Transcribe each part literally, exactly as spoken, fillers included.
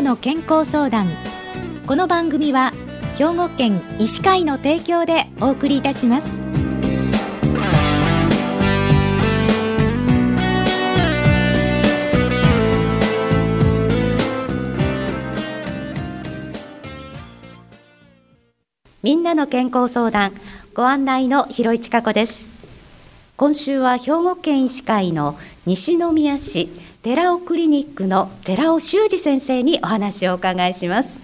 からの健康相談。この番組は兵庫県医師会の提供でお送りいたします。みんなの健康相談、ご案内の広井千佳子です。今週は兵庫県医師会の西宮市寺尾クリニックの寺尾修司先生にお話をお伺いします。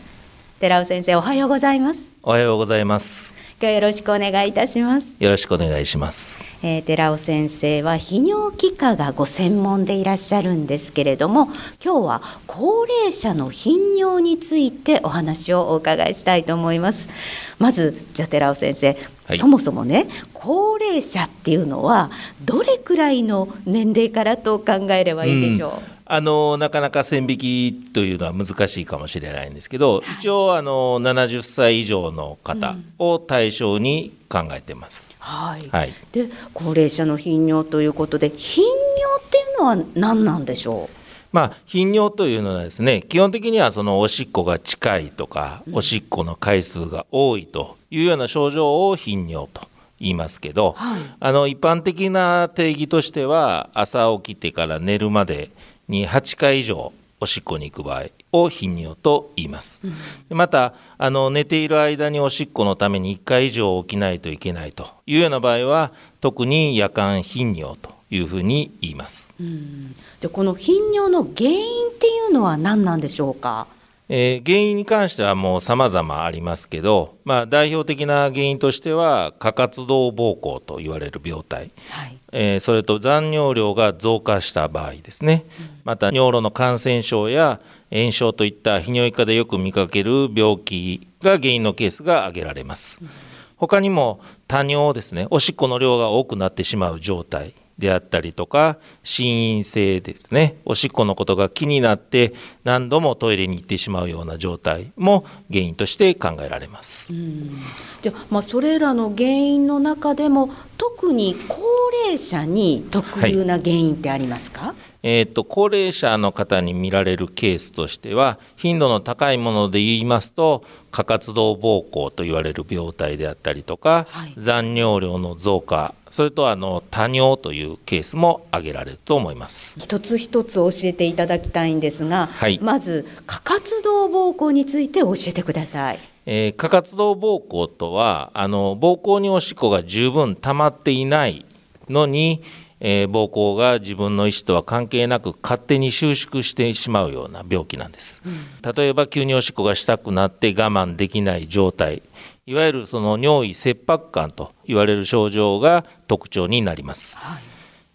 寺尾先生、おはようございます。おはようございます。今日よろしくお願いいたします。よろしくお願いします。えー、寺尾先生は泌尿器科がご専門でいらっしゃるんですけれども、今日は高齢者の頻尿についてお話をお伺いしたいと思います。まずじゃあ寺尾先生、はい、そもそもね、高齢者っていうのはどれくらいの年齢からと考えればいいでしょう。うんあのなかなか線引きというのは難しいかもしれないんですけど、一応あのななじゅっさい以上の方を対象に考えてます。うんはいはい、で高齢者の頻尿ということで、頻尿っていうのは何なんでしょう。まあ、頻尿というのはですね、基本的にはそのおしっこが近いとか、うん、おしっこの回数が多いというような症状を頻尿と言いますけど、はい、あの一般的な定義としては、朝起きてから寝るまでにはちかい以上おしっこに行く場合を頻尿と言います。うん、またあの寝ている間におしっこのためにいっかい以上起きないといけないというような場合は、特に夜間頻尿というふうに言います。うんじゃあこの頻尿の原因っていうのは何なんでしょうか。えー、原因に関してはもう様々ありますけど、まあ、代表的な原因としては過活動膀胱と言われる病態、はいえー、それと残尿量が増加した場合ですね、うん、また尿路の感染症や炎症といった泌尿器科でよく見かける病気が原因のケースが挙げられます。うん、他にも多尿ですね、おしっこの量が多くなってしまう状態であったりとか、心因性ですね、おしっこのことが気になって何度もトイレに行ってしまうような状態も原因として考えられます。うんじゃあ、まあ、それらの原因の中でも特に高齢者に特有な原因ってありますか。はいえー、と高齢者の方に見られるケースとしては、頻度の高いもので言いますと過活動膀胱と言われる病態であったりとか、はい、残尿量の増加、それとあの多尿というケースも挙げられると思います。一つ一つ教えていただきたいんですが、はい、まず過活動膀胱について教えてください。えー、過活動膀胱とはあの膀胱におしっこが十分溜まっていないのに、えー、膀胱が自分の意思とは関係なく勝手に収縮してしまうような病気なんです。うん、例えば急におしっこがしたくなって我慢できない状態、いわゆるその尿意切迫感と言われる症状が特徴になります。はい、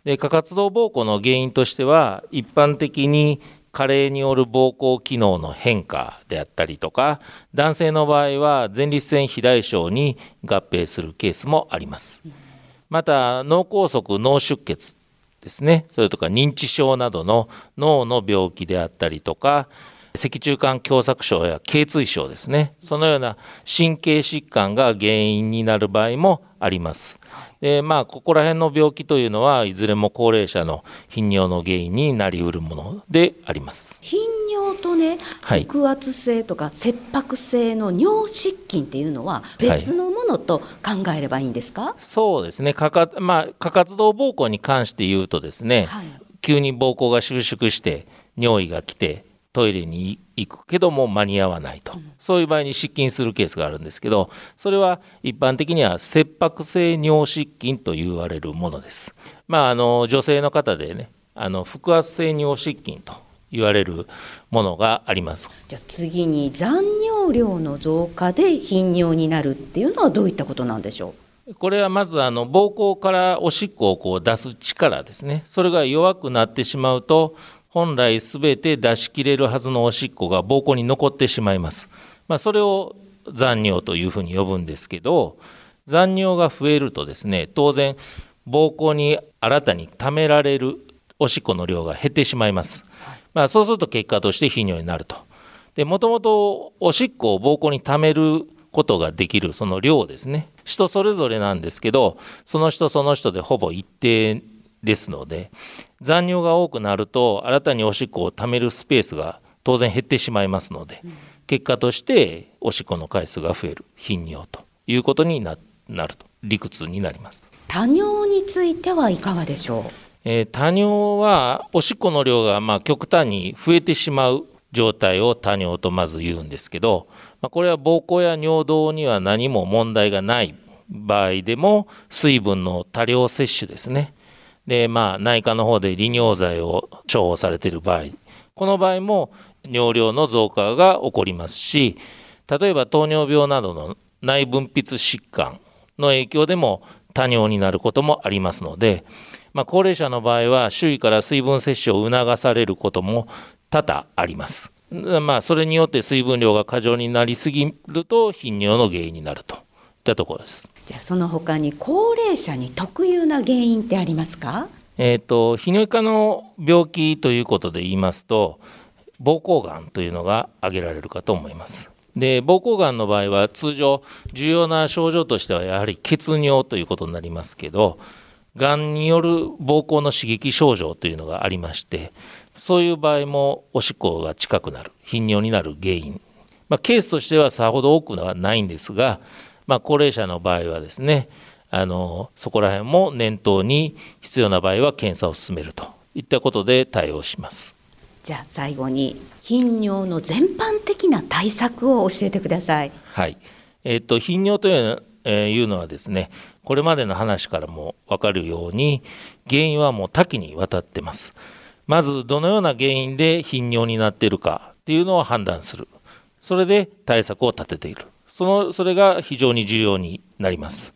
で過活動膀胱の原因としては、一般的に加齢による膀胱機能の変化であったりとか、男性の場合は前立腺肥大症に合併するケースもあります。うんまた脳梗塞、脳出血ですね、それとか認知症などの脳の病気であったりとか、脊柱管狭窄症や頚椎症ですね、そのような神経疾患が原因になる場合もあります。で、まあ、ここら辺の病気というのはいずれも高齢者の頻尿の原因になりうるものであります。頻尿とね、はい、腹圧性とか切迫性の尿失禁っていうのは別のものと考えればいいんですか。はい、そうですね、過活、まあ、過活動膀胱に関して言うとですね、はい、急に膀胱が収縮して尿意が来てトイレに行くけども間に合わないと、うん、そういう場合に失禁するケースがあるんですけど、それは一般的には切迫性尿失禁と言われるものです。まあ、あの女性の方でね、あの腹圧性尿失禁と言われるものがあります。じゃあ次に残尿量の増加で頻尿になるっていうのはどういったことなんでしょう。これはまずあの膀胱からおしっこをこう出す力ですね、それが弱くなってしまうと本来すべて出し切れるはずのおしっこが膀胱に残ってしまいます。まあ、それを残尿というふうに呼ぶんですけど、残尿が増えるとですね、当然膀胱に新たに溜められるおしっこの量が減ってしまいます。まあ、そうすると結果として頻尿になると。で、もともとおしっこを膀胱に溜めることができるその量ですね、人それぞれなんですけど、その人その人でほぼ一定ですので、残尿が多くなると新たにおしっこをためるスペースが当然減ってしまいますので、結果としておしっこの回数が増える、頻尿ということになると、理屈になります。多尿についてはいかがでしょう。えー、多尿はおしっこの量がまあ極端に増えてしまう状態を多尿とまず言うんですけど、まあ、これは膀胱や尿道には何も問題がない場合でも水分の多量摂取ですね。で、まあ、内科の方で利尿剤を処方されている場合、この場合も尿量の増加が起こりますし、例えば糖尿病などの内分泌疾患の影響でも多尿になることもありますので、まあ、高齢者の場合は周囲から水分摂取を促されることも多々あります。まあ、それによって水分量が過剰になりすぎると頻尿の原因になるといったところです。じゃあその他に高齢者に特有な原因ってありますか？えーと、泌尿器科の病気ということで言いますと、膀胱がんというのが挙げられるかと思います。で、膀胱がんの場合は通常重要な症状としてはやはり血尿ということになりますけど、がんによる膀胱の刺激症状というのがありまして、そういう場合もおしっこが近くなる、頻尿になる原因、まあ、ケースとしてはさほど多くはないんですが、まあ、高齢者の場合はですね、あのそこら辺も念頭に必要な場合は検査を進めるといったことで対応します。じゃあ最後に頻尿の全般的な対策を教えてください。はい、えーと、頻尿という、えー、いうのはですね、これまでの話からも分かるように原因はもう多岐にわたってます。まずどのような原因で頻尿になっているかっていうのを判断する、それで対策を立てている、そのそれが非常に重要になります。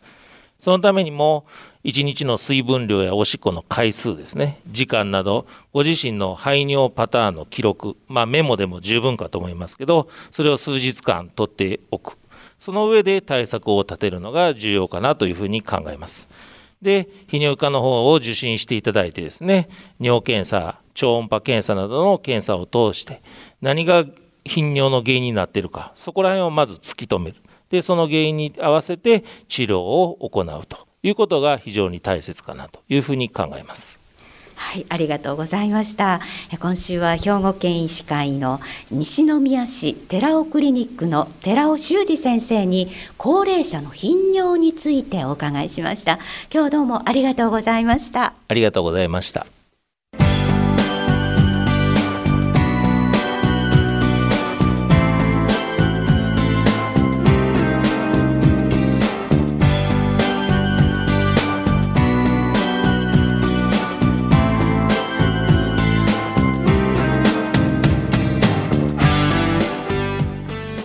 そのためにもいちにちの水分量やおしっこの回数ですね、時間などご自身の排尿パターンの記録、まあ、メモでも十分かと思いますけど、それを数日間取っておく、その上で対策を立てるのが重要かなというふうに考えます。で、泌尿器科の方を受診していただいてですね、尿検査、超音波検査などの検査を通して何が頻尿の原因になっているか、そこら辺をまず突き止める。で、その原因に合わせて治療を行うということが非常に大切かなというふうに考えます。はい、ありがとうございました。今週は兵庫県医師会の西宮市寺尾クリニックの寺尾修司先生に高齢者の頻尿についてお伺いしました。今日どうもありがとうございました。ありがとうございました。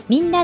みんな